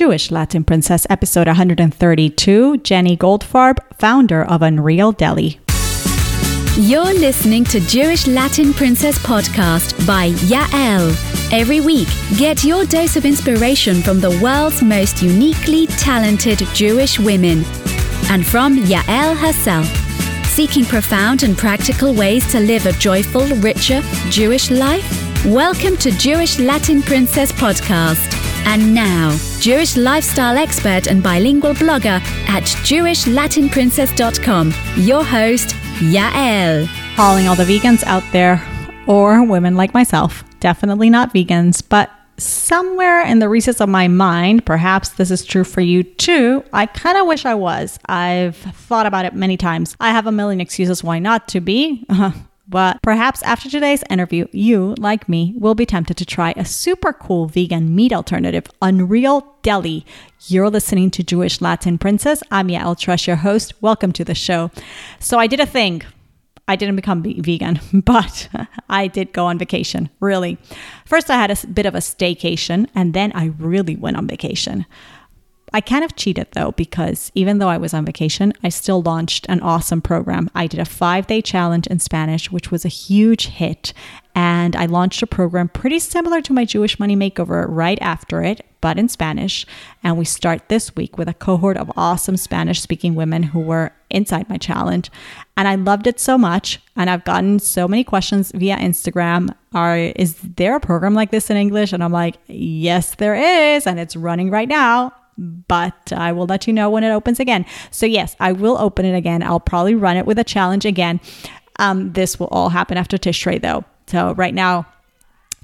Jewish Latin Princess, episode 132, Jenny Goldfarb, founder of Unreal Deli. You're listening to Jewish Latin Princess Podcast by Yael. Every week, get your dose of inspiration from the world's most uniquely talented Jewish women. And from Yael herself, seeking profound and practical ways to live a joyful, richer Jewish life? Welcome to Jewish Latin Princess Podcast. And now, Jewish lifestyle expert and bilingual blogger at jewishlatinprincess.com, your host, Yael. Calling all the vegans out there, or women like myself, definitely not vegans, but somewhere in the recess of my mind, perhaps this is true for you too, I kind of wish I was. I've thought about it many times. I have a million excuses why not to be. But perhaps after today's interview, you, like me, will be tempted to try a super cool vegan meat alternative, Unreal Deli. You're listening to Jewish Latin Princess. I'm Yael Tresh, your host. Welcome to the show. So I did a thing. I didn't become vegan, but I did go on vacation, really. First, I had a bit of a staycation, and then I really went on vacation. I kind of cheated though, because even though I was on vacation, I still launched an awesome program. I did a 5-day challenge in Spanish, which was a huge hit. And I launched a program pretty similar to my Jewish Money Makeover right after it, but in Spanish. And we start this week with a cohort of awesome Spanish speaking women who were inside my challenge. And I loved it so much. And I've gotten so many questions via Instagram. Is there a program like this in English? And I'm like, yes, there is. And it's running right now. But I will let you know when it opens again. So yes, I will open it again. I'll probably run it with a challenge again. This will all happen after Tishrei though. So right now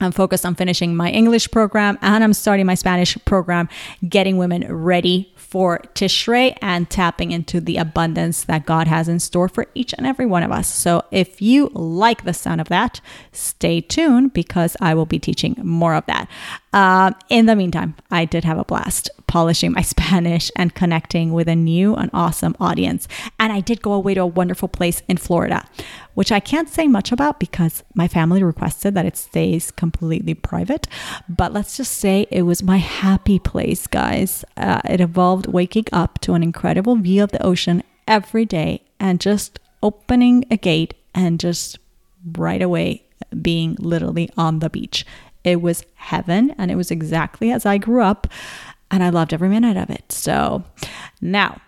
I'm focused on finishing my English program and I'm starting my Spanish program, getting women ready for Tishrei and tapping into the abundance that God has in store for each and every one of us. So if you like the sound of that, stay tuned because I will be teaching more of that. In the meantime, I did have a blast polishing my Spanish and connecting with a new and awesome audience. And I did go away to a wonderful place in Florida, which I can't say much about because my family requested that it stays completely private. But let's just say it was my happy place, guys. It involved waking up to an incredible view of the ocean every day and just opening a gate and just right away being literally on the beach. It was heaven and it was exactly as I grew up. And I loved every minute of it. So now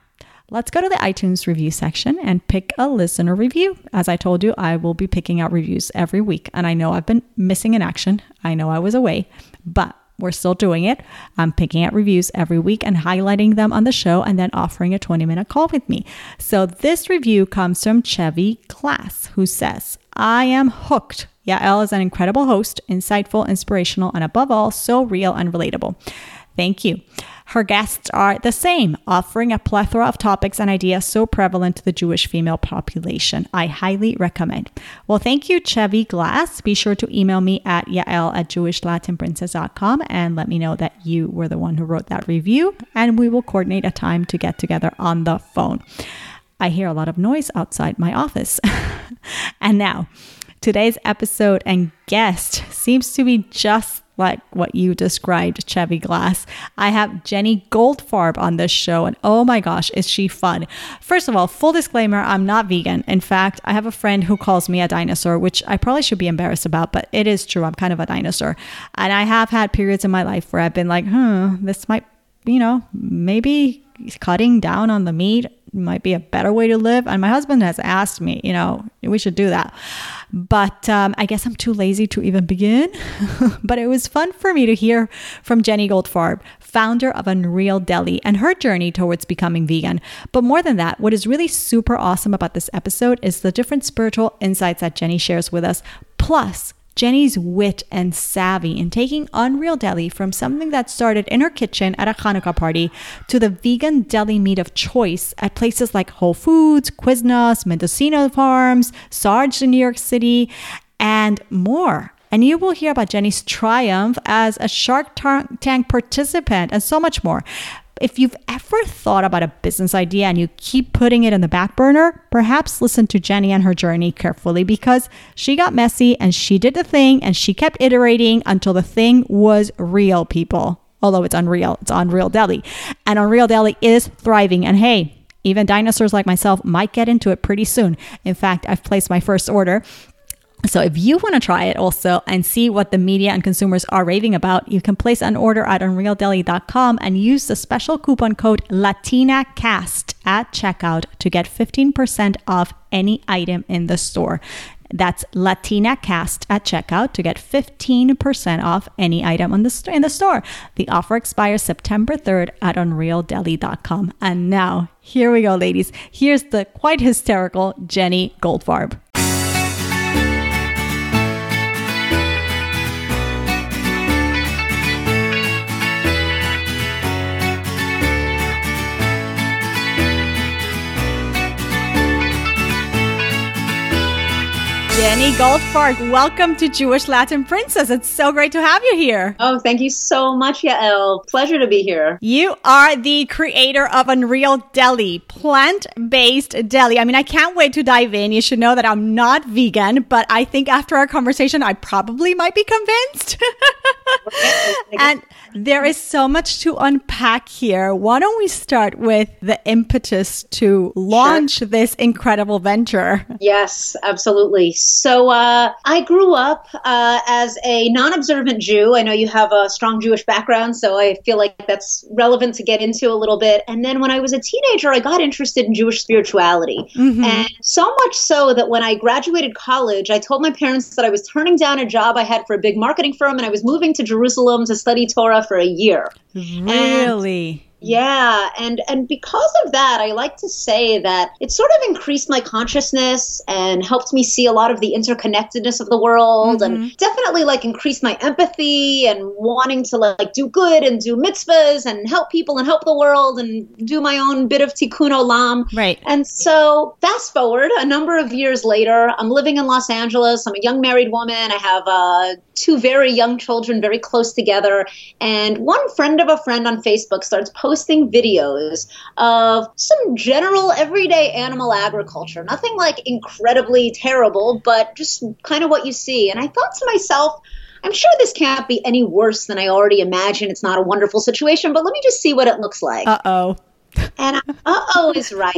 let's go to the iTunes review section and pick a listener review. As I told you, I will be picking out reviews every week. And I know I've been missing in action. I know I was away, but we're still doing it. I'm picking out reviews every week and highlighting them on the show and then offering a 20-minute call with me. So this review comes from Chevy Class, who says, I am hooked. Yael is an incredible host, insightful, inspirational, and above all, so real and relatable. Thank you. Her guests are the same, offering a plethora of topics and ideas so prevalent to the Jewish female population. I highly recommend. Well, thank you, Chevy Glass. Be sure to email me at yael@jewishlatinprincess.com and let me know that you were the one who wrote that review, and we will coordinate a time to get together on the phone. I hear a lot of noise outside my office. And now, today's episode and guest seems to be just like what you described, Chevy Glass. I have Jenny Goldfarb on this show, and oh my gosh, is she fun. First of all, full disclaimer, I'm not vegan. In fact, I have a friend who calls me a dinosaur, which I probably should be embarrassed about, but it is true. I'm kind of a dinosaur. And I have had periods in my life where I've been like, this might, maybe cutting down on the meat might be a better way to live. And my husband has asked me, we should do that. But I guess I'm too lazy to even begin. But it was fun for me to hear from Jenny Goldfarb, founder of Unreal Deli, and her journey towards becoming vegan. But more than that, what is really super awesome about this episode is the different spiritual insights that Jenny shares with us, plus Jenny's wit and savvy in taking Unreal Deli from something that started in her kitchen at a Hanukkah party to the vegan deli meat of choice at places like Whole Foods, Quiznos, Mendocino Farms, Sarge in New York City, and more. And you will hear about Jenny's triumph as a Shark Tank participant and so much more. If you've ever thought about a business idea and you keep putting it in the back burner, perhaps listen to Jenny and her journey carefully because she got messy and she did the thing and she kept iterating until the thing was real, people. although it's Unreal. It's Unreal Deli. And Unreal Deli is thriving. And hey, even dinosaurs like myself might get into it pretty soon. In fact, I've placed my first order. So if you want to try it also and see what the media and consumers are raving about, you can place an order at unrealdeli.com and use the special coupon code LATINACAST at checkout to get 15% off any item in the store. That's LATINACAST at checkout to get 15% off any item in the store. The offer expires September 3rd at unrealdeli.com. And now, here we go, ladies. Here's the quite hysterical Jenny Goldfarb. Jenny Goldfarb, welcome to Jewish Latin Princess. It's so great to have you here. Oh, thank you so much, Yael. Pleasure to be here. You are the creator of Unreal Deli, plant-based deli. I mean, I can't wait to dive in. You should know that I'm not vegan, but I think after our conversation, I probably might be convinced. And there is so much to unpack here. Why don't we start with the impetus to launch this incredible venture? Yes, absolutely. So I grew up as a non-observant Jew. I know you have a strong Jewish background, so I feel like that's relevant to get into a little bit. And then when I was a teenager, I got interested in Jewish spirituality. Mm-hmm. And so much so that when I graduated college, I told my parents that I was turning down a job I had for a big marketing firm, and I was moving to Jerusalem to study Torah for a year. Really? And because of that, I like to say that it sort of increased my consciousness and helped me see a lot of the interconnectedness of the world, mm-hmm. and definitely like increased my empathy and wanting to like do good and do mitzvahs and help people and help the world and do my own bit of tikkun olam. Right. And so fast forward a number of years later, I'm living in Los Angeles. I'm a young married woman. I have two very young children, very close together. And one friend of a friend on Facebook starts posting videos of some general everyday animal agriculture. Nothing like incredibly terrible, but just kind of what you see. And I thought to myself, I'm sure this can't be any worse than I already imagined. It's not a wonderful situation, but let me just see what it looks like. Uh-oh. And uh-oh is right.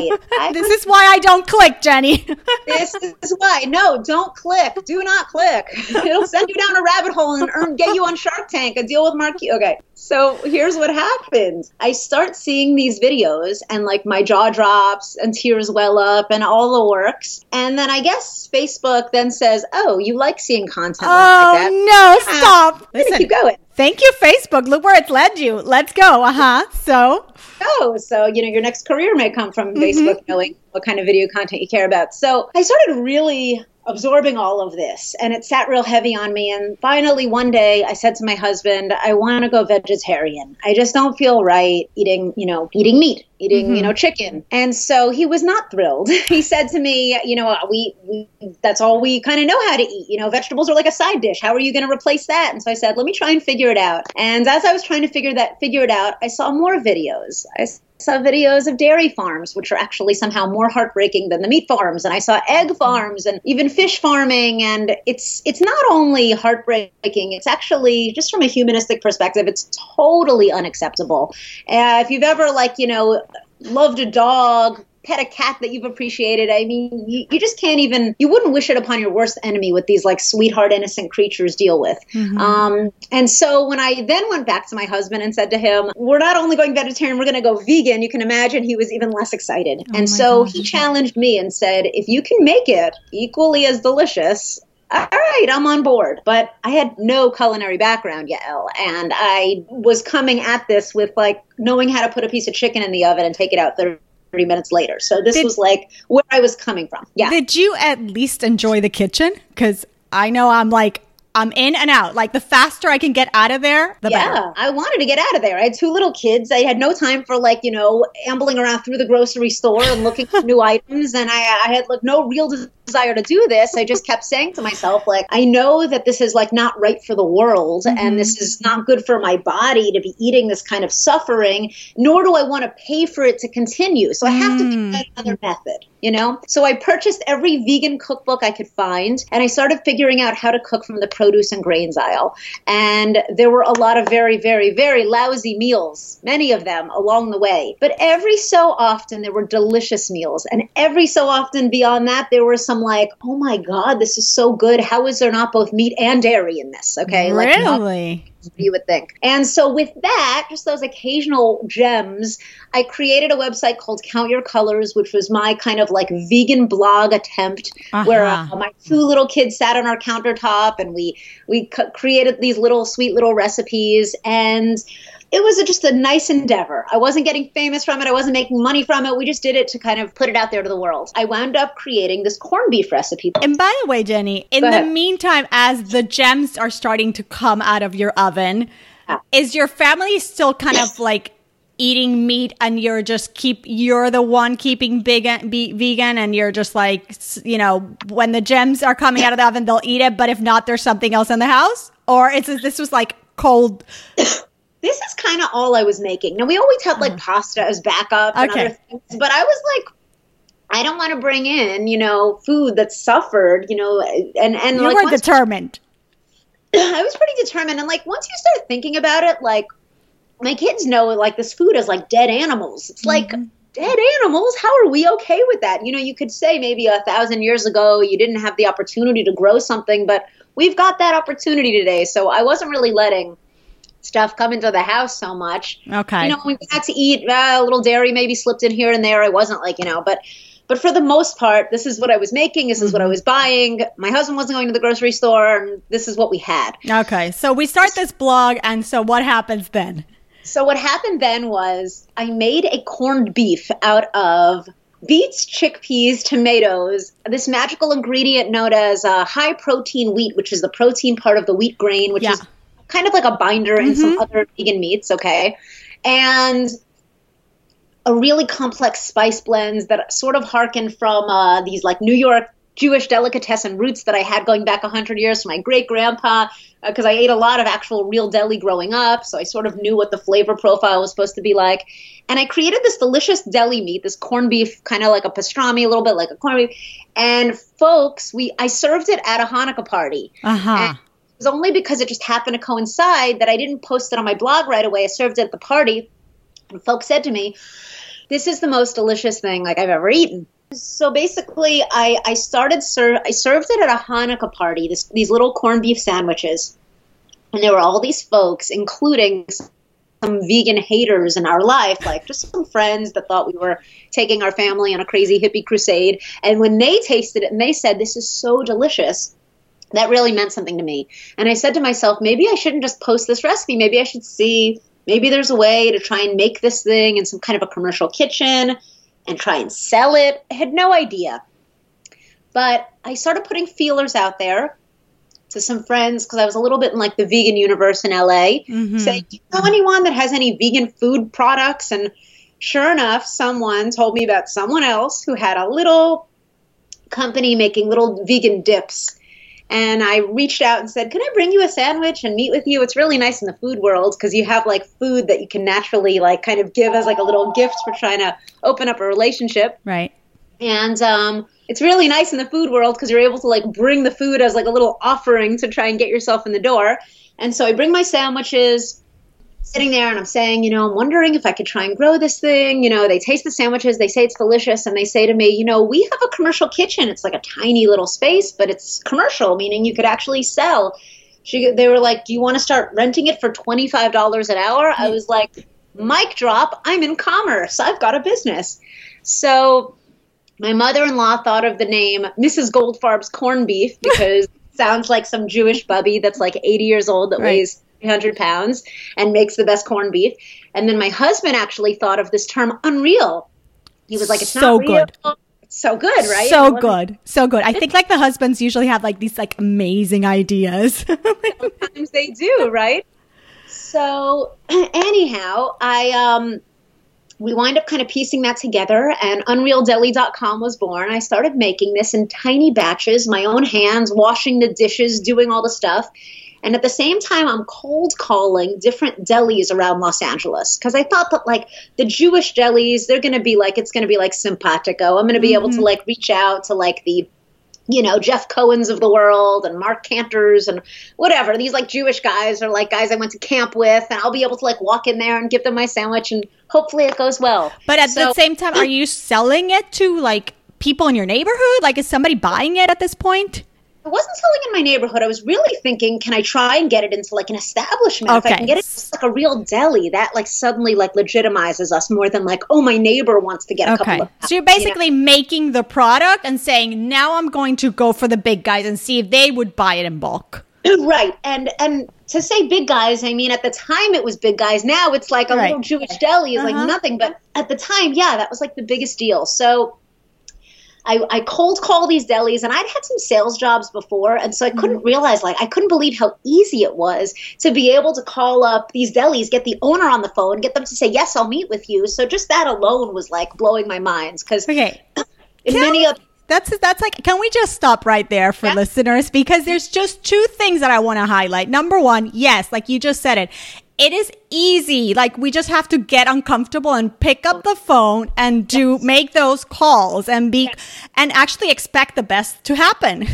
This is why I don't click, Jenny. This is why. No, don't click. Do not click. It'll send you down a rabbit hole and get you on Shark Tank and deal with Mark Cuban. Okay. So here's what happens. I start seeing these videos and like my jaw drops and tears well up and all the works. And then I guess Facebook then says, oh, you like seeing content like that. Oh, no, stop. Listen, keep going. Thank you, Facebook. Look where it's led you. Let's go. Uh-huh. So, you know, your next career may come from mm-hmm. Facebook knowing what kind of video content you care about. So I started really absorbing all of this, and it sat real heavy on me. And finally, one day I said to my husband, I want to go vegetarian. I just don't feel right eating meat, mm-hmm. Chicken. And so he was not thrilled. He said to me, we that's all we kind of know how to eat. Vegetables are like a side dish. How are you going to replace that? And so I said, let me try and figure it out. And as I was trying to figure it out, I saw more videos. I saw videos of dairy farms, which are actually somehow more heartbreaking than the meat farms. And I saw egg farms and even fish farming. And it's not only heartbreaking, it's actually, just from a humanistic perspective, it's totally unacceptable. If you've ever loved a dog, pet a cat that you've appreciated. I mean, you just can't even, you wouldn't wish it upon your worst enemy what these like sweetheart, innocent creatures deal with. Mm-hmm. And so when I then went back to my husband and said to him, we're not only going vegetarian, we're going to go vegan. You can imagine he was even less excited. Oh, and so gosh. He challenged me and said, if you can make it equally as delicious, all right, I'm on board. But I had no culinary background, Yael, and I was coming at this with like knowing how to put a piece of chicken in the oven and take it out 30 minutes later. So this was like where I was coming from. Yeah. Did you at least enjoy the kitchen? Because I know I'm in and out. Like the faster I can get out of there, the better. Yeah, I wanted to get out of there. I had two little kids. I had no time for ambling around through the grocery store and looking for new items. And I had no real desire to do this. I just kept saying to myself, like, I know that this is like not right for the world, mm-hmm. and this is not good for my body to be eating this kind of suffering, nor do I want to pay for it to continue. So I have to figure out another method, you know? So I purchased every vegan cookbook I could find, and I started figuring out how to cook from the produce and grains aisle. And there were a lot of very, very, very lousy meals, many of them along the way. But every so often, there were delicious meals. And every so often beyond that, there were some like, oh my God, this is so good. How is there not both meat and dairy in this? Okay. Really? Like, you would think. And so with that, just those occasional gems, I created a website called Count Your Colors, which was my kind of like vegan blog attempt, where my two little kids sat on our countertop and we created these little sweet little recipes. And it was just a nice endeavor. I wasn't getting famous from it. I wasn't making money from it. We just did it to kind of put it out there to the world. I wound up creating this corned beef recipe. And by the way, Jenny, in the meantime, as the gems are starting to come out of your oven, is your family still kind of like eating meat and you're the one keeping vegan and you're just like, you know, when the gems are coming out of the oven, they'll eat it. But if not, there's something else in the house? Or this was like cold... This is kind of all I was making. Now, we always had like pasta as backup and other things, but I was like, I don't want to bring in, you know, food that suffered, you know, and you were determined. I was pretty determined. And like, once you start thinking about it, like my kids know like this food is like dead animals. It's mm-hmm. like dead animals. How are we okay with that? You know, you could say maybe 1,000 years ago, you didn't have the opportunity to grow something, but we've got that opportunity today. So I wasn't really letting stuff come into the house so much. Okay. You know, we had to eat a little dairy, maybe slipped in here and there. I wasn't like, you know, but for the most part, this is what I was making. This is what I was buying. My husband wasn't going to the grocery store. And this is what we had. Okay. So we start this blog. And so what happens then? So what happened then was I made a corned beef out of beets, chickpeas, tomatoes, this magical ingredient known as high protein wheat, which is the protein part of the wheat grain, which is kind of like a binder and some other vegan meats, okay? And a really complex spice blends that sort of harken from these like New York Jewish delicatessen roots that I had going back 100 years to my great-grandpa, because I ate a lot of actual real deli growing up, so I sort of knew what the flavor profile was supposed to be like. And I created this delicious deli meat, this corned beef, kind of like a pastrami, a little bit like a corned beef. And folks, I served it at a Hanukkah party. It was only because it just happened to coincide that I didn't post it on my blog right away. I served it at the party, and folks said to me, "This is the most delicious thing like I've ever eaten." So basically, I served it at a Hanukkah party. These little corned beef sandwiches, and there were all these folks, including some vegan haters in our life, like just some friends that thought we were taking our family on a crazy hippie crusade. And when they tasted it, and they said, "This is so delicious." That really meant something to me. And I said to myself, maybe I shouldn't just post this recipe. Maybe I should see, maybe there's a way to try and make this thing in some kind of a commercial kitchen and try and sell it. I had no idea. But I started putting feelers out there to some friends because I was a little bit in like the vegan universe in LA, saying, do you know anyone that has any vegan food products? And sure enough, someone told me about someone else who had a little company making little vegan dips. And I reached out and said, can I bring you a sandwich and meet with you? It's really nice in the food world because you have like food that you can naturally like kind of give as like a little gift for trying to open up a relationship. Right. And it's really nice in the food world because you're able to like bring the food as like a little offering to try and get yourself in the door. And so I bring my sandwiches, sitting there and I'm saying, you know, I'm wondering if I could try and grow this thing. You know, they taste the sandwiches, they say it's delicious, and they say to me, you know, we have a commercial kitchen. It's like a tiny little space, but it's commercial, meaning you could actually sell. They were like, do you want to start renting it for $25 an hour? I was like, mic drop, I'm in commerce. I've got a business. So my mother-in-law thought of the name Mrs. Goldfarb's Corned Beef because it sounds like some Jewish bubby that's like 80 years old that weighs 100 pounds and makes the best corned beef. And then my husband actually thought of this term unreal. He was like, it's so not real. Good. So good, right? So good. So good. I think like the husbands usually have like these like amazing ideas. Sometimes they do, right? So anyhow, I we wind up kind of piecing that together, and UnrealDeli.com was born. I started making this in tiny batches, my own hands, washing the dishes, doing all the stuff. And at the same time, I'm cold calling different delis around Los Angeles, because I thought that, like, the Jewish delis, they're going to be like, it's going to be like simpatico. I'm going to be able to, like, reach out to, like, the, you know, Jeff Cohen's of the world and Mark Cantor's and whatever. These, like, Jewish guys are, like, guys I went to camp with, and I'll be able to, like, walk in there and give them my sandwich, and hopefully it goes well. But at the same time, are you selling it to, like, people in your neighborhood? Like, is somebody buying it at this point? I wasn't selling in my neighborhood. I was really thinking, can I try and get it into, like, an establishment? Okay. If I can get it into, like, a real deli, that, like, suddenly, like, legitimizes us more than, like, oh, my neighbor wants to get a couple of pounds. So you're basically making the product and saying, now I'm going to go for the big guys and see if they would buy it in bulk. Right. And to say big guys, I mean, at the time it was big guys. Now it's like a little Jewish deli is like nothing. But at the time, yeah, that was like the biggest deal. So I cold call these delis, and I'd had some sales jobs before, and so I couldn't realize, like, I couldn't believe how easy it was to be able to call up these delis, get the owner on the phone, get them to say, yes, I'll meet with you. So just that alone was, like, blowing my mind, because that's like, can we just stop right there for listeners? Because there's just two things that I want to highlight. Number one, yes, like you just said it. It is easy. Like, we just have to get uncomfortable and pick up the phone and do make those calls and be and actually expect the best to happen,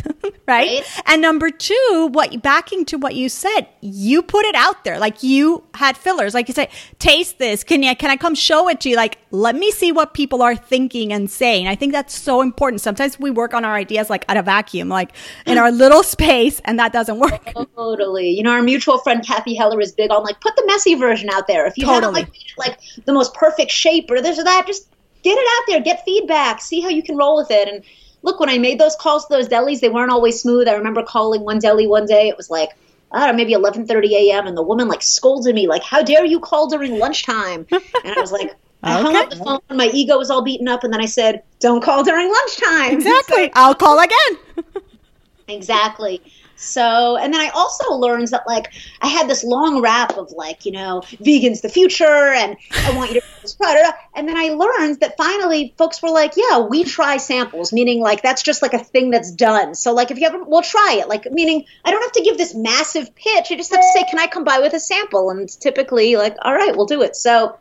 right? And number two, what backing to what you said, you put it out there. Like, you had fillers. Like you said, taste this. Can I come show it to you? Like, let me see what people are thinking and saying. I think that's so important. Sometimes we work on our ideas like at a vacuum, like in our little space, and that doesn't work. Totally. You know, our mutual friend Kathy Heller is big on, like, put the messy version out there. If you haven't like the most perfect shape or this or that, just get it out there, get feedback, see how you can roll with it. And look, when I made those calls to those delis, they weren't always smooth. I remember calling one deli one day. It was like, I don't know, maybe 11:30 a.m. and the woman, like, scolded me, like, how dare you call during lunchtime? And I was like, I hung up the phone, my ego was all beaten up, and then I said, don't call during lunchtime. Exactly. So, I'll call again. Exactly. So, and then I also learned that, like, I had this long rap of, like, you know, vegan's the future, and I want you to try this product. And then I learned that finally folks were like, yeah, we try samples, meaning, like, that's just, like, a thing that's done. So, like, if you ever, we'll try it. Like, meaning I don't have to give this massive pitch. I just have to say, can I come by with a sample? And it's typically like, all right, we'll do it. So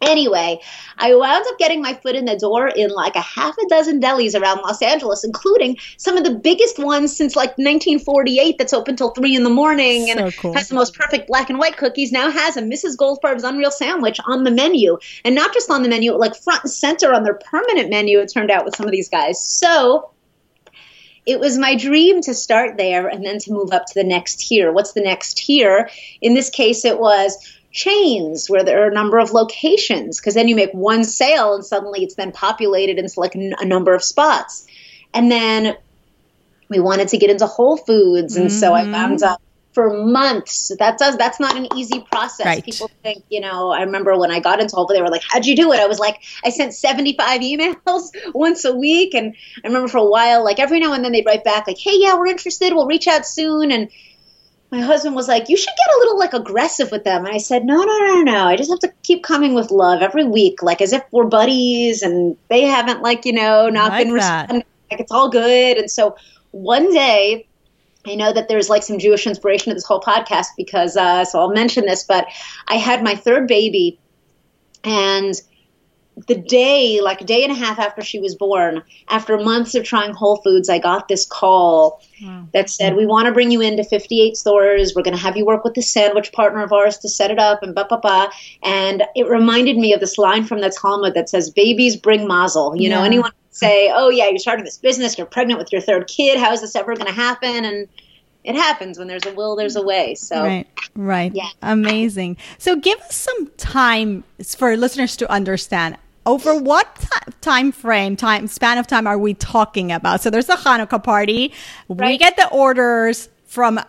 anyway, I wound up getting my foot in the door in, like, a half a dozen delis around Los Angeles, including some of the biggest ones since, like, 1948 that's open till 3 a.m. and has the most perfect black and white cookies, now has a Mrs. Goldfarb's Unreal Sandwich on the menu. And not just on the menu, like, front and center on their permanent menu, it turned out, with some of these guys. So it was my dream to start there and then to move up to the next tier. What's the next tier? In this case, it was chains, where there are a number of locations, because then you make one sale and suddenly it's then populated into, like, a number of spots. And then we wanted to get into Whole Foods, and so I wound up for months. That's not an easy process. Right. People think, you know, I remember when I got into Whole Foods, they were like, how'd you do it? I was like, I sent 75 emails once a week. And I remember for a while, like, every now and then they'd write back, like, hey, yeah, we're interested, we'll reach out soon. And my husband was like, you should get a little, like, aggressive with them. And I said, no. I just have to keep coming with love every week, like, as if we're buddies and they haven't, like, you know, not been responding. Like, it's all good. And so one day, I know that there's, like, some Jewish inspiration to this whole podcast because, so I'll mention this, but I had my third baby, and the day, like a day and a half after she was born, after months of trying Whole Foods, I got this call that said, we want to bring you into 58 stores. We're going to have you work with this sandwich partner of ours to set it up and blah, blah, blah. And it reminded me of this line from the Talmud that says, babies bring mazel. You know, anyone can say, oh, yeah, you started this business, you're pregnant with your third kid, how is this ever going to happen? And it happens. When there's a will, there's a way. So Right. Yeah. Amazing. So give us some time for listeners to understand. Over what time span of time are we talking about? So there's a Hanukkah party. Right. We get the orders from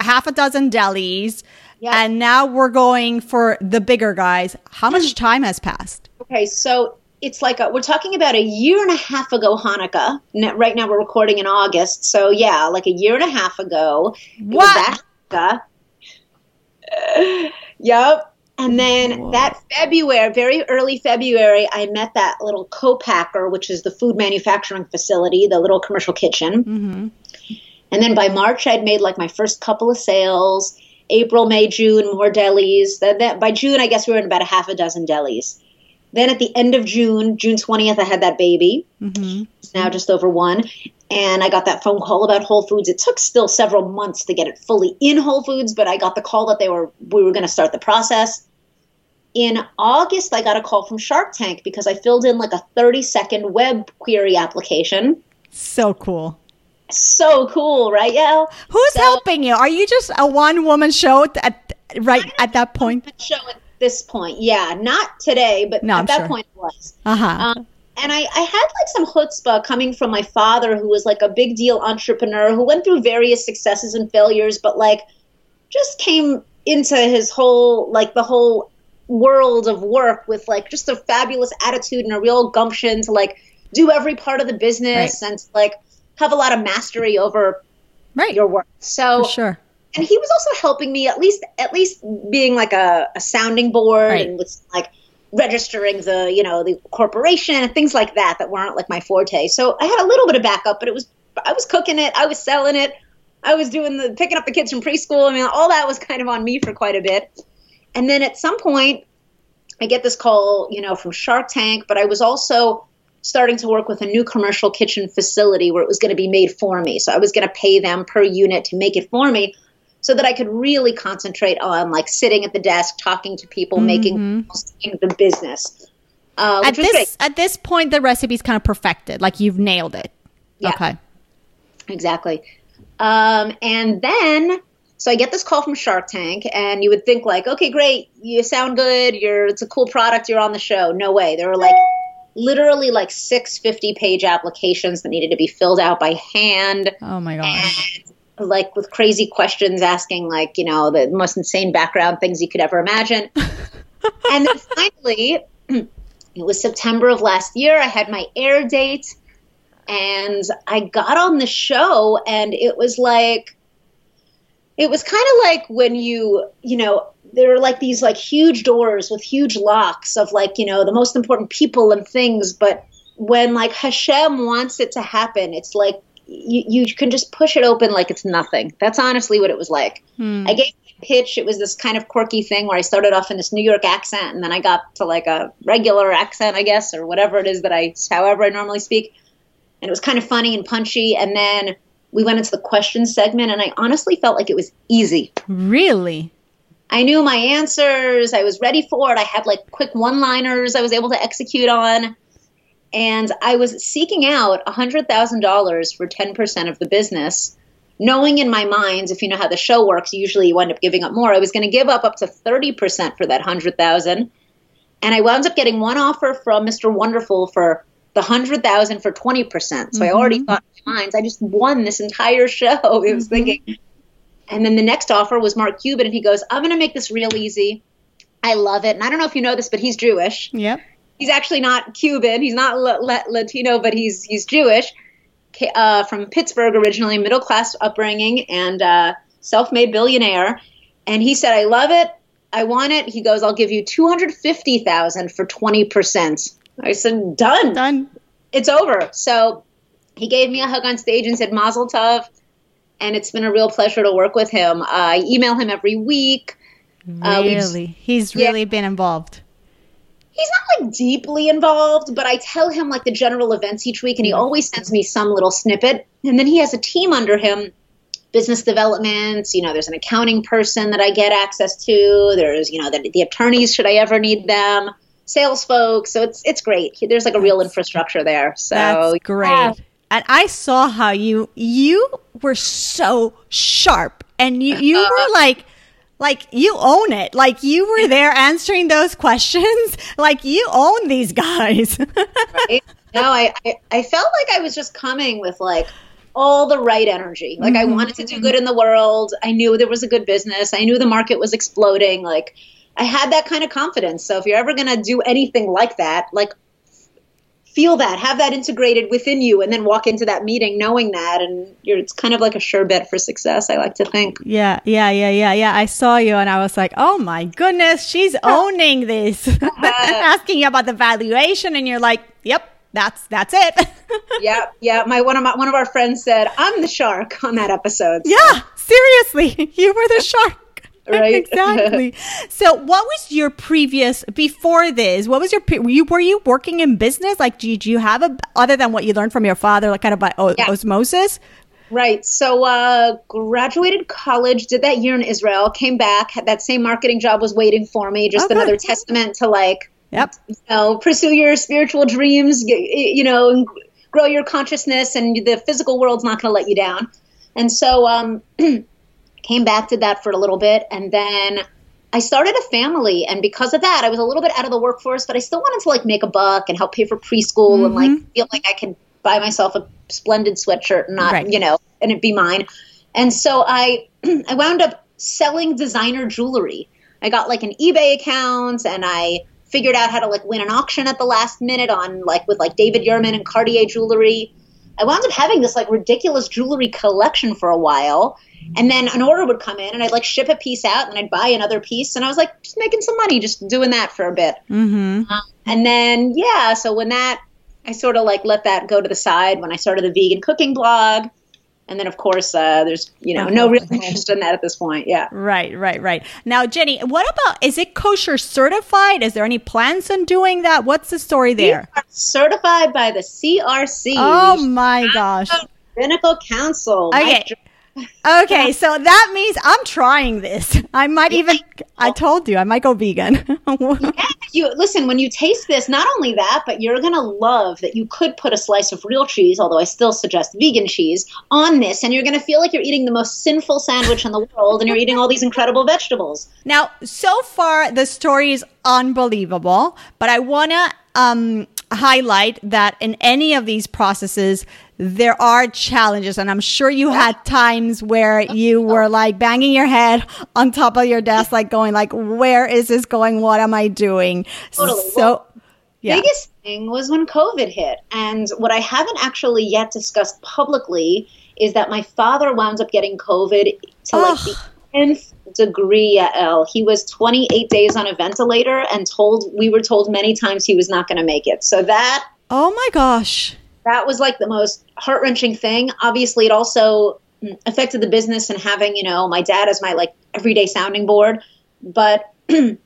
half a dozen delis. Yep. And now we're going for the bigger guys. How much time has passed? Okay, so it's like we're talking about a year and a half ago Hanukkah. Right now we're recording in August. So yeah, like a year and a half ago. What? It was that Hanukkah. Yep. And then that February, very early February, I met that little co-packer, which is the food manufacturing facility, the little commercial kitchen. Mm-hmm. And then by March, I'd made like my first couple of sales. April, May, June, more delis. Then by June, I guess we were in about a half a dozen delis. Then at the end of June, June 20th, I had that baby. Mm-hmm. It's now just over one. And I got that phone call about Whole Foods. It took still several months to get it fully in Whole Foods, but I got the call that we were going to start the process. In August, I got a call from Shark Tank because I filled in like a 30-second web query application. So cool. So cool, right? Yeah. Who's helping you? Are you just a one-woman show at that point? This point, yeah, not today, but no, at that point it was. Uh-huh. And I had like some chutzpah coming from my father, who was like a big deal entrepreneur who went through various successes and failures, but like just came into his whole, like the whole world of work with like just a fabulous attitude and a real gumption to like do every part of the business, right, and to like have a lot of mastery over, right, your work. So for sure. And he was also helping me, at least being like a sounding board, right, and with like registering the, you know, the corporation and things like that that weren't like my forte. So I had a little bit of backup, but I was cooking it, I was selling it, I was doing picking up the kids from preschool. I mean, all that was kind of on me for quite a bit. And then at some point, I get this call, you know, from Shark Tank, but I was also starting to work with a new commercial kitchen facility where it was going to be made for me. So I was going to pay them per unit to make it for me, so that I could really concentrate on like sitting at the desk, talking to people, mm-hmm, making the business. At this point, the recipe's kind of perfected. Like you've nailed it. Yeah. Okay. Exactly. And then, so I get this call from Shark Tank, and you would think like, okay, great. You sound good. It's a cool product. You're on the show. No way. There were like literally like 650-page applications that needed to be filled out by hand. Oh my gosh. Like with crazy questions asking like, you know, the most insane background things you could ever imagine. And then finally, it was September of last year. I had my air date and I got on the show, and it was like, it was kind of like when you know, there were like these like huge doors with huge locks of like, you know, the most important people and things. But when like Hashem wants it to happen, it's like, you can just push it open like it's nothing. That's honestly what it was like. I gave my pitch. It was this kind of quirky thing where I started off in this New York accent, and then I got to like a regular accent, I guess, or whatever it is however I normally speak. And it was kind of funny and punchy. And then we went into the question segment, and I honestly felt like it was easy. Really? I knew my answers. I was ready for it. I had like quick one-liners I was able to execute on. And I was seeking out $100,000 for 10% of the business, knowing in my mind, if you know how the show works, usually you wind up giving up more. I was going to give up to 30% for that $100,000. And I wound up getting one offer from Mr. Wonderful for the $100,000 for 20%. So I already thought in my mind, I just won this entire show. I was thinking. And then the next offer was Mark Cuban. And he goes, I'm going to make this real easy. I love it. And I don't know if you know this, but he's Jewish. Yep. He's actually not Cuban. He's not Latino, but he's Jewish, from Pittsburgh originally, middle class upbringing, and self-made billionaire. And he said, I love it. I want it. He goes, I'll give you $250,000 for 20%. I said, done. It's over. So he gave me a hug on stage and said, Mazel Tov. And it's been a real pleasure to work with him. I email him every week. Really? He's really been involved. He's not like deeply involved, but I tell him like the general events each week, and he always sends me some little snippet. And then he has a team under him, business development. You know, there's an accounting person that I get access to. There's, you know, the attorneys should I ever need them, sales folks. So it's great. There's like a real infrastructure there. So that's great. Yeah. And I saw how you were so sharp, and you were like, you own it. Like you were there answering those questions. Like you own these guys. Right? No, I felt like I was just coming with like all the right energy. Like I wanted to do good in the world. I knew there was a good business. I knew the market was exploding. Like I had that kind of confidence. So if you're ever going to do anything like that, like feel that, have that integrated within you, and then walk into that meeting knowing that. And it's kind of like a sure bet for success, I like to think. Yeah. I saw you and I was like, oh my goodness, she's owning this. Asking you about the valuation and you're like, yep. That's it. Yeah. One of our friends said, I'm the shark on that episode. So. Yeah, seriously. You were the shark. Right. Exactly. So what was your previous, before this, what was your, were you working in business? Like, did you have other than what you learned from your father, like kind of by osmosis? Right. So graduated college, did that year in Israel, came back, had that same marketing job was waiting for me. Just another testament to like, yep. You know, pursue your spiritual dreams, you know, and grow your consciousness, and the physical world's not going to let you down. And so came back, did that for a little bit. And then I started a family. And because of that, I was a little bit out of the workforce, but I still wanted to like make a buck and help pay for preschool and like feel like I could buy myself a splendid sweatshirt and not, you know, and it'd be mine. And so I wound up selling designer jewelry. I got like an eBay account and I figured out how to like win an auction at the last minute on like with like David Yurman and Cartier jewelry. I wound up having this like ridiculous jewelry collection for a while, and then an order would come in and I'd like ship a piece out and I'd buy another piece, and I was like just making some money just doing that for a bit. And then so when that, I sort of like let that go to the side when I started the vegan cooking blog. And then, of course, there's, you know, no real interest in that at this point. Yeah. Right. Now, Jenny, what about, is it kosher certified? Is there any plans on doing that? What's the story there? We are certified by the CRC. Oh, my gosh. Clinical Council. Okay. So that means I'm trying this. I might even, I told you, I might go vegan. Listen, when you taste this, not only that, but you're going to love that you could put a slice of real cheese, although I still suggest vegan cheese, on this. And you're going to feel like you're eating the most sinful sandwich in the world, and you're eating all these incredible vegetables. Now, so far, the story is unbelievable, but I want to highlight that in any of these processes, there are challenges, and I'm sure you had times where you were like banging your head on top of your desk, like going like, where is this going? What am I doing? Totally. So the biggest thing was when COVID hit. And what I haven't actually yet discussed publicly is that my father wound up getting COVID to like the 10th degree, Yael. He was 28 days on a ventilator, and we were told many times he was not going to make it. So that, oh my gosh. That was like the most heart-wrenching thing. Obviously, it also affected the business and having, you know, my dad as my like everyday sounding board, but it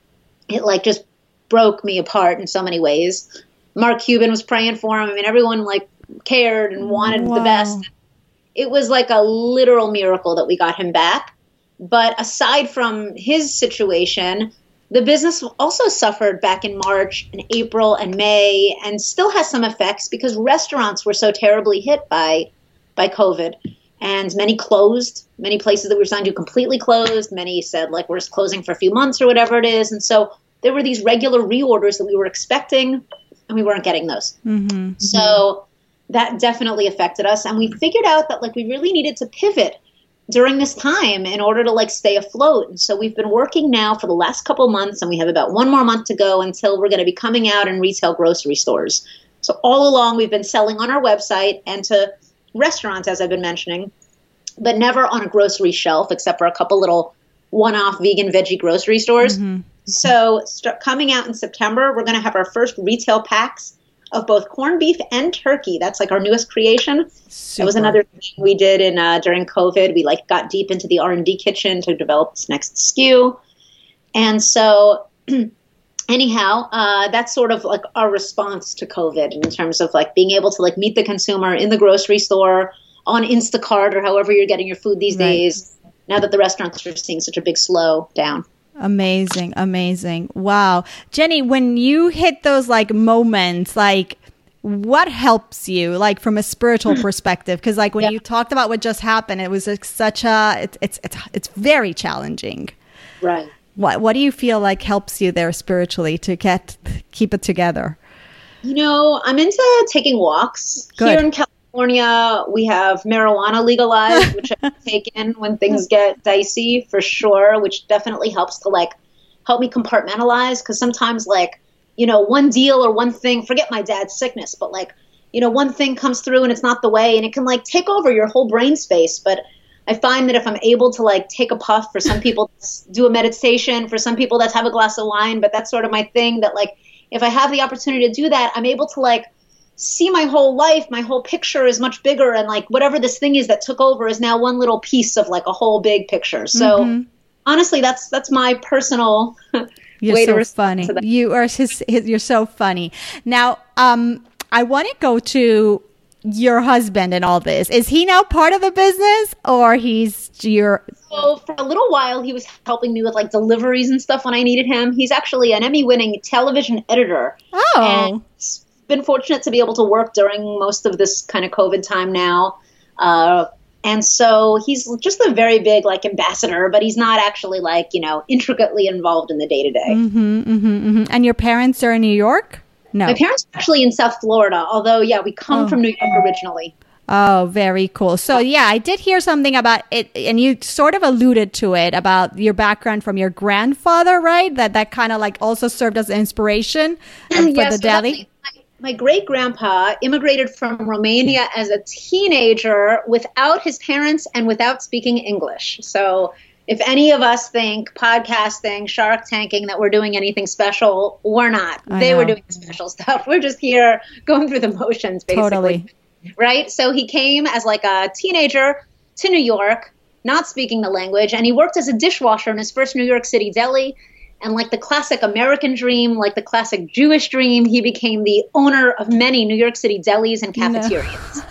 like just broke me apart in so many ways. Mark Cuban was praying for him. I mean, everyone like cared and wanted the best. It was like a literal miracle that we got him back. But aside from his situation, the business also suffered back in March and April and May, and still has some effects because restaurants were so terribly hit by COVID, and many closed, many places that were signed to completely closed. Many said like, we're just closing for a few months or whatever it is. And so there were these regular reorders that we were expecting, and we weren't getting those. So that definitely affected us. And we figured out that like, we really needed to pivot during this time in order to like stay afloat. And so we've been working now for the last couple months, and we have about one more month to go until we're going to be coming out in retail grocery stores. So all along we've been selling on our website and to restaurants, as I've been mentioning, but never on a grocery shelf except for a couple little one-off vegan veggie grocery stores. So coming out in September, we're going to have our first retail packs of both corned beef and turkey. That's like our newest creation. It was another thing we did in during COVID. We like got deep into the R&D kitchen to develop this next SKU. And so anyhow, that's sort of like our response to COVID in terms of like being able to like meet the consumer in the grocery store, on Instacart, or however you're getting your food these days, now that the restaurants are seeing such a big slow down. Amazing. Wow. Jenny, when you hit those like moments, like what helps you like from a spiritual perspective? Because like when you talked about what just happened, it was like such a, it's very challenging. Right. What do you feel like helps you there spiritually to keep it together? You know, I'm into taking walks. Good. Here in California, we have marijuana legalized, which I've taken when things get dicey for sure, which definitely helps to like help me compartmentalize. Because sometimes like you know, one deal or one thing, forget my dad's sickness, but like, you know, one thing comes through and it's not the way, and it can like take over your whole brain space. But I find that if I'm able to like take a puff, for some people that's do a meditation, for some people that's have a glass of wine, but that's sort of my thing, that like, if I have the opportunity to do that, I'm able to like see my whole life, my whole picture is much bigger. And like, whatever this thing is that took over is now one little piece of like a whole big picture. So honestly, that's my personal way to respond to that. You're so funny. Now, I want to go to your husband and all this. Is he now part of the business, or he's your... So for a little while, he was helping me with like deliveries and stuff when I needed him. He's actually an Emmy-winning television editor. Oh. And he's been fortunate to be able to work during most of this kind of COVID time now. And so he's just a very big like ambassador, but he's not actually like, you know, intricately involved in the day-to-day. And your parents are in New York? No. My parents are actually in South Florida, although, yeah, we come from New York originally. Oh, very cool. So, yeah, I did hear something about it, and you sort of alluded to it, about your background from your grandfather, right? That kind of like also served as inspiration for the deli. My great-grandpa immigrated from Romania as a teenager without his parents and without speaking English. So if any of us think podcasting, Shark Tanking, that we're doing anything special, we're not. They were doing special stuff. We're just here going through the motions, basically. Totally. Right? So he came as like a teenager to New York, not speaking the language, and he worked as a dishwasher in his first New York City deli. And like the classic American dream, like the classic Jewish dream, he became the owner of many New York City delis and cafeterias.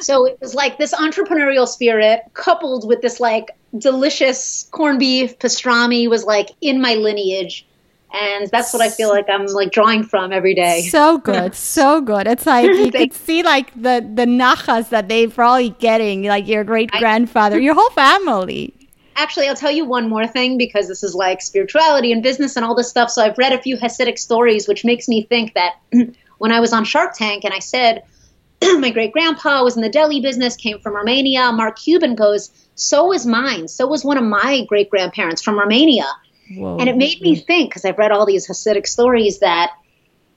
So it was like this entrepreneurial spirit coupled with this like delicious corned beef pastrami was like in my lineage. And that's what I feel like I'm like drawing from every day. So good. So good. It's like you could see like the nachas that they're probably getting, like your great grandfather, your whole family. Actually, I'll tell you one more thing, because this is like spirituality and business and all this stuff. So I've read a few Hasidic stories, which makes me think that when I was on Shark Tank and I said, my great-grandpa was in the deli business, came from Romania. Mark Cuban goes, so is mine. So was one of my great-grandparents from Romania. Whoa. And it made me think, because I've read all these Hasidic stories, that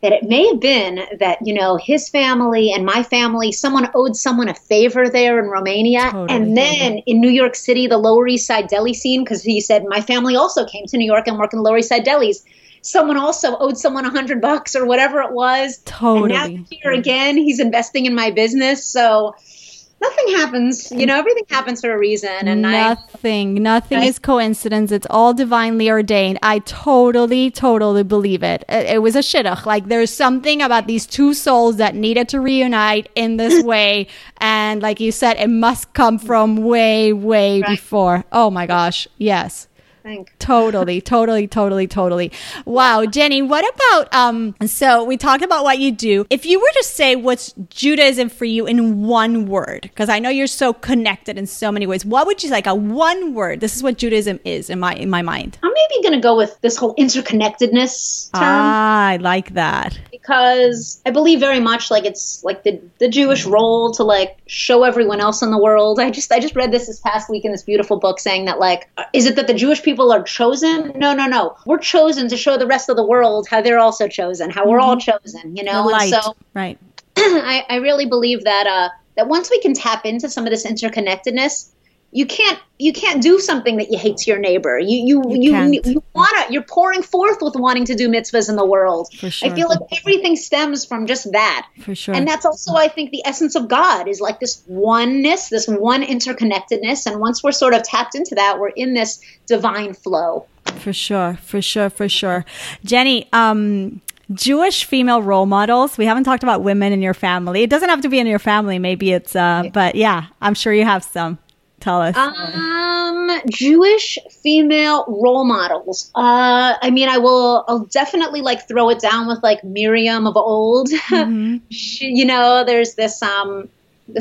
it may have been that, you know, his family and my family, someone owed someone a favor there in Romania. Totally. And then in New York City, the Lower East Side deli scene, because he said, my family also came to New York and worked in the Lower East Side delis. Someone also owed someone $100 or whatever it was. Totally. And now here again, he's investing in my business. So nothing happens. You know, everything happens for a reason. And Nothing is coincidence. It's all divinely ordained. I totally, totally believe it. It was a shidduch. Like, there's something about these two souls that needed to reunite in this way. And like you said, it must come from way, way before. Oh my gosh. Yes. Totally. Wow. Jenny, what about, so we talked about what you do. If you were to say what's Judaism for you in one word, because I know you're so connected in so many ways, what would you like a one word? This is what Judaism is in my mind. I'm maybe going to go with this whole interconnectedness term. Ah, I like that. Because I believe very much like it's like the Jewish role to like show everyone else in the world. I just read this past week in this beautiful book saying that like, is it that the Jewish people are chosen? No. We're chosen to show the rest of the world how they're also chosen, how we're all chosen, you know? And so I really believe that that once we can tap into some of this interconnectedness, you can't do something that you hate to your neighbor. You're pouring forth with wanting to do mitzvahs in the world. For sure. I feel like everything stems from just that. For sure. And that's also, I think, the essence of God is like this oneness, this one interconnectedness. And once we're sort of tapped into that, we're in this divine flow. For sure. Jenny, Jewish female role models. We haven't talked about women in your family. It doesn't have to be in your family. Maybe it's, but yeah, I'm sure you have some. Tell us. Jewish female role models. I mean, I'll definitely like throw it down with like Miriam of old. Mm-hmm. You know, there's this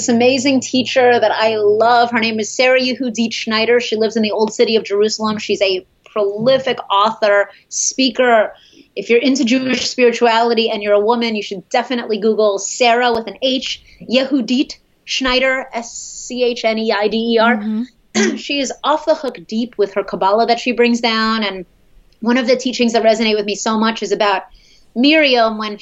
amazing teacher that I love. Her name is Sarah Yehudit Schneider. She lives in the Old City of Jerusalem. She's a prolific author, speaker. If you're into Jewish spirituality and you're a woman, you should definitely Google Sarah with an H, Yehudit Schneider, S-C-H-N-E-I-D-E-R. Mm-hmm. She is off the hook deep with her Kabbalah that she brings down. And One of the teachings that resonate with me so much is about Miriam when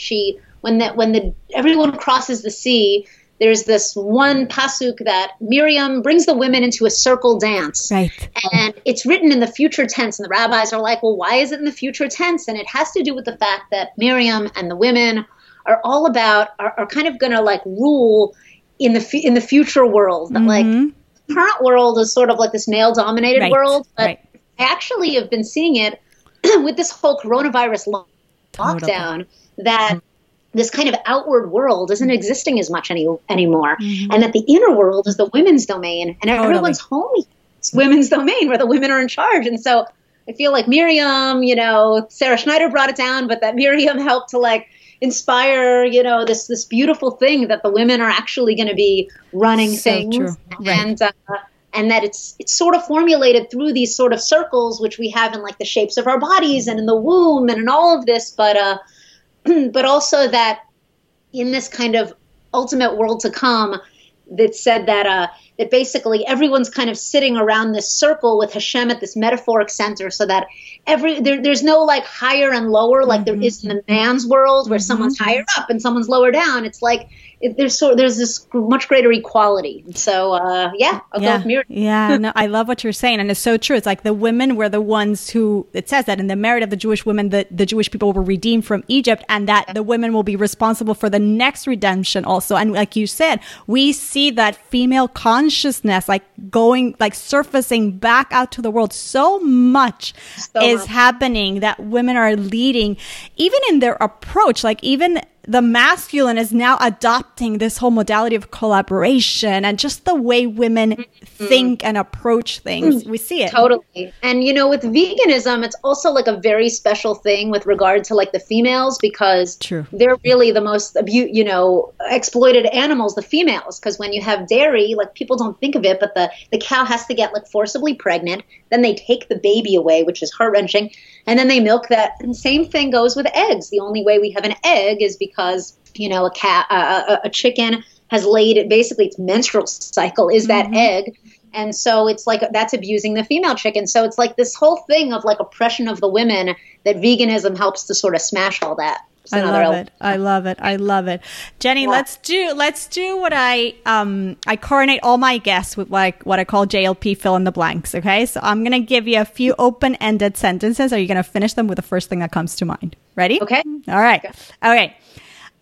everyone crosses the sea. There's this one pasuk that Miriam brings the women into a circle dance. Right. And it's written in the future tense. And the rabbis are like, well, why is it in the future tense? And it has to do with the fact that Miriam and the women are all about, are kind of going to like rule in the future world. That like the current world is sort of like this male dominated world. But I actually have been seeing it with this whole coronavirus lockdown that this kind of outward world isn't existing as much anymore. And that the inner world is the women's domain, and everyone's home is women's domain where the women are in charge. And so I feel like Miriam, Sarah Schneider brought it down, but that Miriam helped to like inspire, this beautiful thing that the women are actually going to be running things. True. Right. And that it's sort of formulated through these sort of circles, which we have in like the shapes of our bodies and in the womb and in all of this. But also that in this kind of ultimate world to come, that said that basically everyone's kind of sitting around this circle with Hashem at this metaphoric center, so that there's no like higher and lower like there is in the man's world where someone's higher up and someone's lower down. It's like there's this much greater equality. So I'll go with Miriam. Yeah, no, I love what you're saying, and it's so true. It's like the women were the ones who, it says that in the merit of the Jewish women, the Jewish people were redeemed from Egypt, and that the women will be responsible for the next redemption also. And like you said, we see that female consciousness surfacing back out to the world. So much is happening that women are leading, even in their approach, like even the masculine is now adopting this whole modality of collaboration and just the way women think and approach things. We see it. Totally. And, with veganism, it's also like a very special thing with regard to like the females, because they're really the most, exploited animals, the females. Because when you have dairy, like people don't think of it, but the cow has to get like forcibly pregnant. Then they take the baby away, which is heart-wrenching. And then they milk that. And same thing goes with eggs. The only way we have an egg is because a chicken has laid it. Basically, its menstrual cycle is that egg, and so it's like that's abusing the female chicken. So it's like this whole thing of like oppression of the women that veganism helps to sort of smash all that. I love it. Jenny, let's do what I coronate all my guests with, like what I call JLP fill in the blanks. Okay, so I'm gonna give you a few open-ended sentences. Are you gonna finish them with the first thing that comes to mind? Ready? Okay. All right. Okay. All right.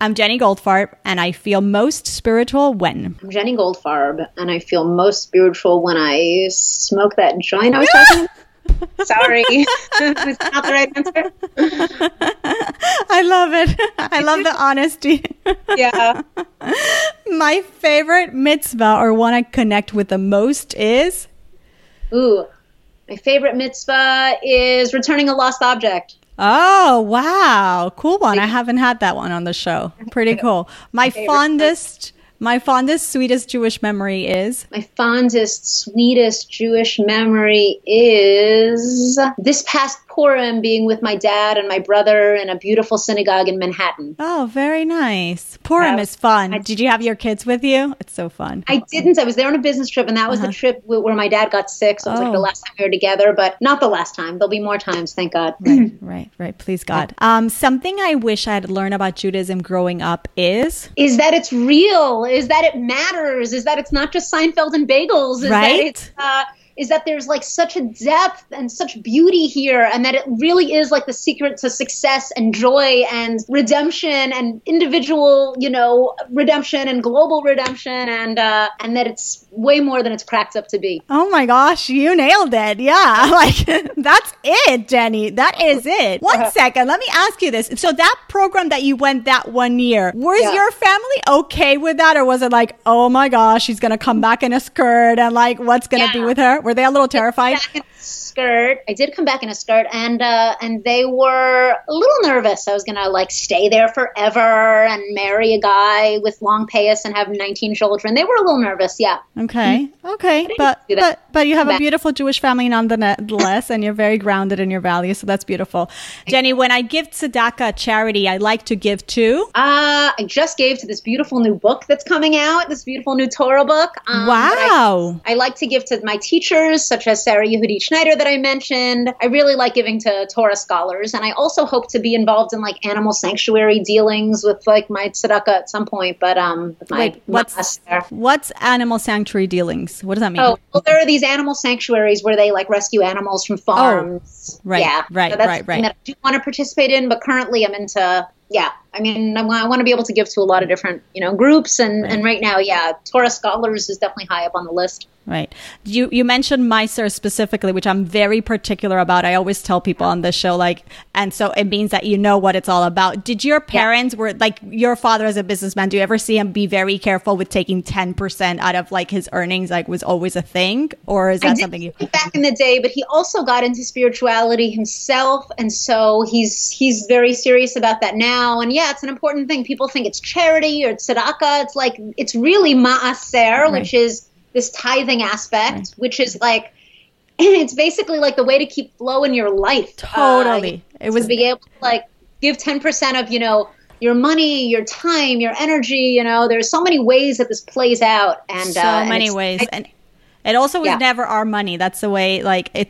I'm Jenny Goldfarb, and I feel most spiritual when? I'm Jenny Goldfarb, and I feel most spiritual when I smoke that joint I was talking about. Sorry, it's not the right answer. I love it. I love the honesty. Yeah. My favorite mitzvah, or one I connect with the most, is? Ooh, my favorite mitzvah is returning a lost object. Oh, wow. Cool one. I haven't had that one on the show. Pretty cool. My fondest, sweetest Jewish memory is? My fondest, sweetest Jewish memory is this past Purim being with my dad and my brother in a beautiful synagogue in Manhattan. Oh, very nice. Purim is fun. Did you have your kids with you? It's so fun. I didn't. I was there on a business trip, and that was the trip where my dad got sick. So it was like the last time we were together, but not the last time. There'll be more times, thank God. Right. Please, God. Something I wish I had learned about Judaism growing up is? Is that it's real. Is that it matters? Is that it's not just Seinfeld and bagels? Is that there's like such a depth and such beauty here, and that it really is like the secret to success and joy and redemption and individual, redemption and global redemption, and that it's way more than it's cracked up to be. Oh my gosh, you nailed it. Yeah, that's it, Jenny. That is it. One second, let me ask you this. So that program that you went that 1 year, was your family okay with that, or was it like, oh my gosh, she's going to come back in a skirt and like what's going to be with her? Were they a little terrified? I did come back in a skirt, and they were a little nervous. I was going to like stay there forever and marry a guy with long payas and have 19 children. They were a little nervous. Yeah. Okay. But you have a beautiful Jewish family nonetheless, and you're very grounded in your values. So that's beautiful. Jenny, when I give tzedakah charity, I like to give to? I just gave to this beautiful new book that's coming out, this beautiful new Torah book. Wow. I like to give to my teachers, such as Sarah Yehudit Schneider, Schneider that I mentioned. I really like giving to Torah scholars, and I also hope to be involved in like animal sanctuary dealings with like my tzedakah at some point. But what's animal sanctuary dealings? What does that mean? Oh, well, there are these animal sanctuaries where they like rescue animals from farms. Oh, right, yeah, right, so that's right. That I do want to participate in, but currently I'm into. Yeah, I mean, I want to be able to give to a lot of different, groups. And right, and right now, yeah, Torah scholars is definitely high up on the list. Right. You mentioned Meiser specifically, which I'm very particular about. I always tell people on this show, and so it means that you know what it's all about. Did your parents were like your father as a businessman? Do you ever see him be very careful with taking 10% out of like his earnings? Like was always a thing, or is that something you back in the day? But he also got into spirituality himself, and so he's very serious about that now. And yeah, it's an important thing. People think it's charity or tzedakah. It's like it's really maaser, right, which is this tithing aspect, right, which is like, it's basically like the way to keep flow in your life. Totally. It was to be able to like give 10% of, your money, your time, your energy, there's so many ways that this plays out. And so many ways. And it also was never our money. That's the way, it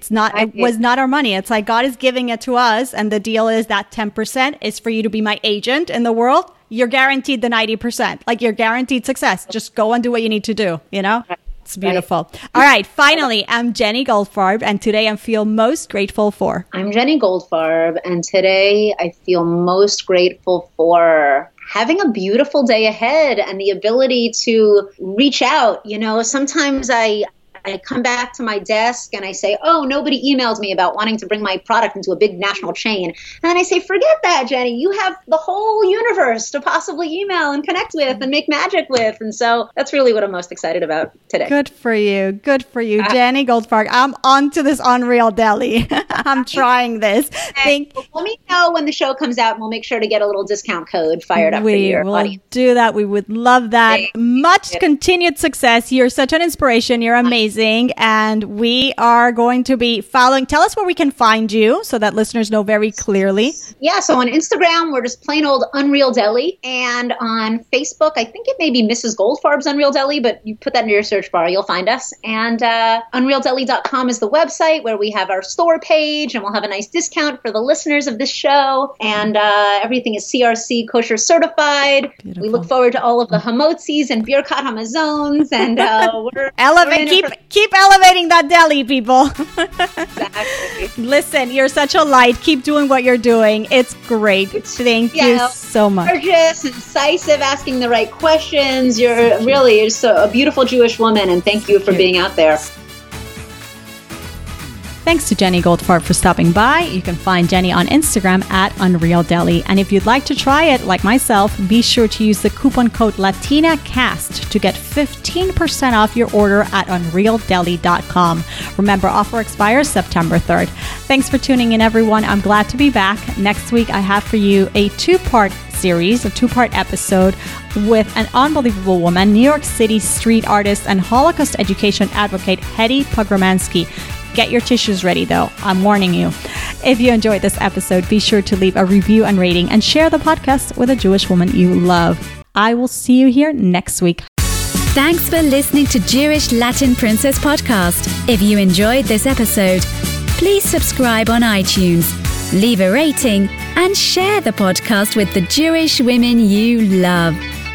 was not our money. It's like God is giving it to us. And the deal is that 10% is for you to be my agent in the world. You're guaranteed the 90%, you're guaranteed success. Just go and do what you need to do, Right. It's beautiful. Right. All right. Finally, I'm Jenny Goldfarb, and today I feel most grateful for. I'm Jenny Goldfarb, and today I feel most grateful for having a beautiful day ahead and the ability to reach out. Sometimes I come back to my desk and I say, oh, nobody emailed me about wanting to bring my product into a big national chain. And then I say, forget that, Jenny. You have the whole universe to possibly email and connect with and make magic with. And so that's really what I'm most excited about today. Good for you. Good for you. Jenny Goldfarb, I'm on to this Unreal Deli. I'm trying this. Well, let me know when the show comes out and we'll make sure to get a little discount code fired up for your audience. We will do that. We would love that. Thanks. Much continued success. You're such an inspiration. You're amazing. And we are going to be following. Tell us where we can find you so that listeners know very clearly. Yeah, so on Instagram, we're just plain old Unreal Deli. And on Facebook, I think it may be Mrs. Goldfarb's Unreal Deli, but you put that into your search bar, you'll find us. And unrealdeli.com is the website where we have our store page, and we'll have a nice discount for the listeners of this show. And everything is CRC kosher certified. Beautiful. We look forward to all of the hamotzis and birkat hamazones. And we're keep elevating that deli, people. Exactly. Listen, you're such a light. Keep doing what you're doing. It's great. Thank you so much. Gorgeous, incisive, asking the right questions. You're a beautiful Jewish woman, and thank you for being out there. Thanks to Jenny Goldfarb for stopping by. You can find Jenny on Instagram at Unreal Deli. And if you'd like to try it, like myself, be sure to use the coupon code LatinaCast to get 15% off your order at unrealdeli.com. Remember, offer expires September 3rd. Thanks for tuning in, everyone. I'm glad to be back. Next week, I have for you a two-part episode with an unbelievable woman, New York City street artist and Holocaust education advocate, Hedy Pogromansky. Get your tissues ready, though. I'm warning you. If you enjoyed this episode, be sure to leave a review and rating and share the podcast with a Jewish woman you love. I will see you here next week. Thanks for listening to Jewish Latin Princess Podcast. If you enjoyed this episode, please subscribe on iTunes, leave a rating, and share the podcast with the Jewish women you love.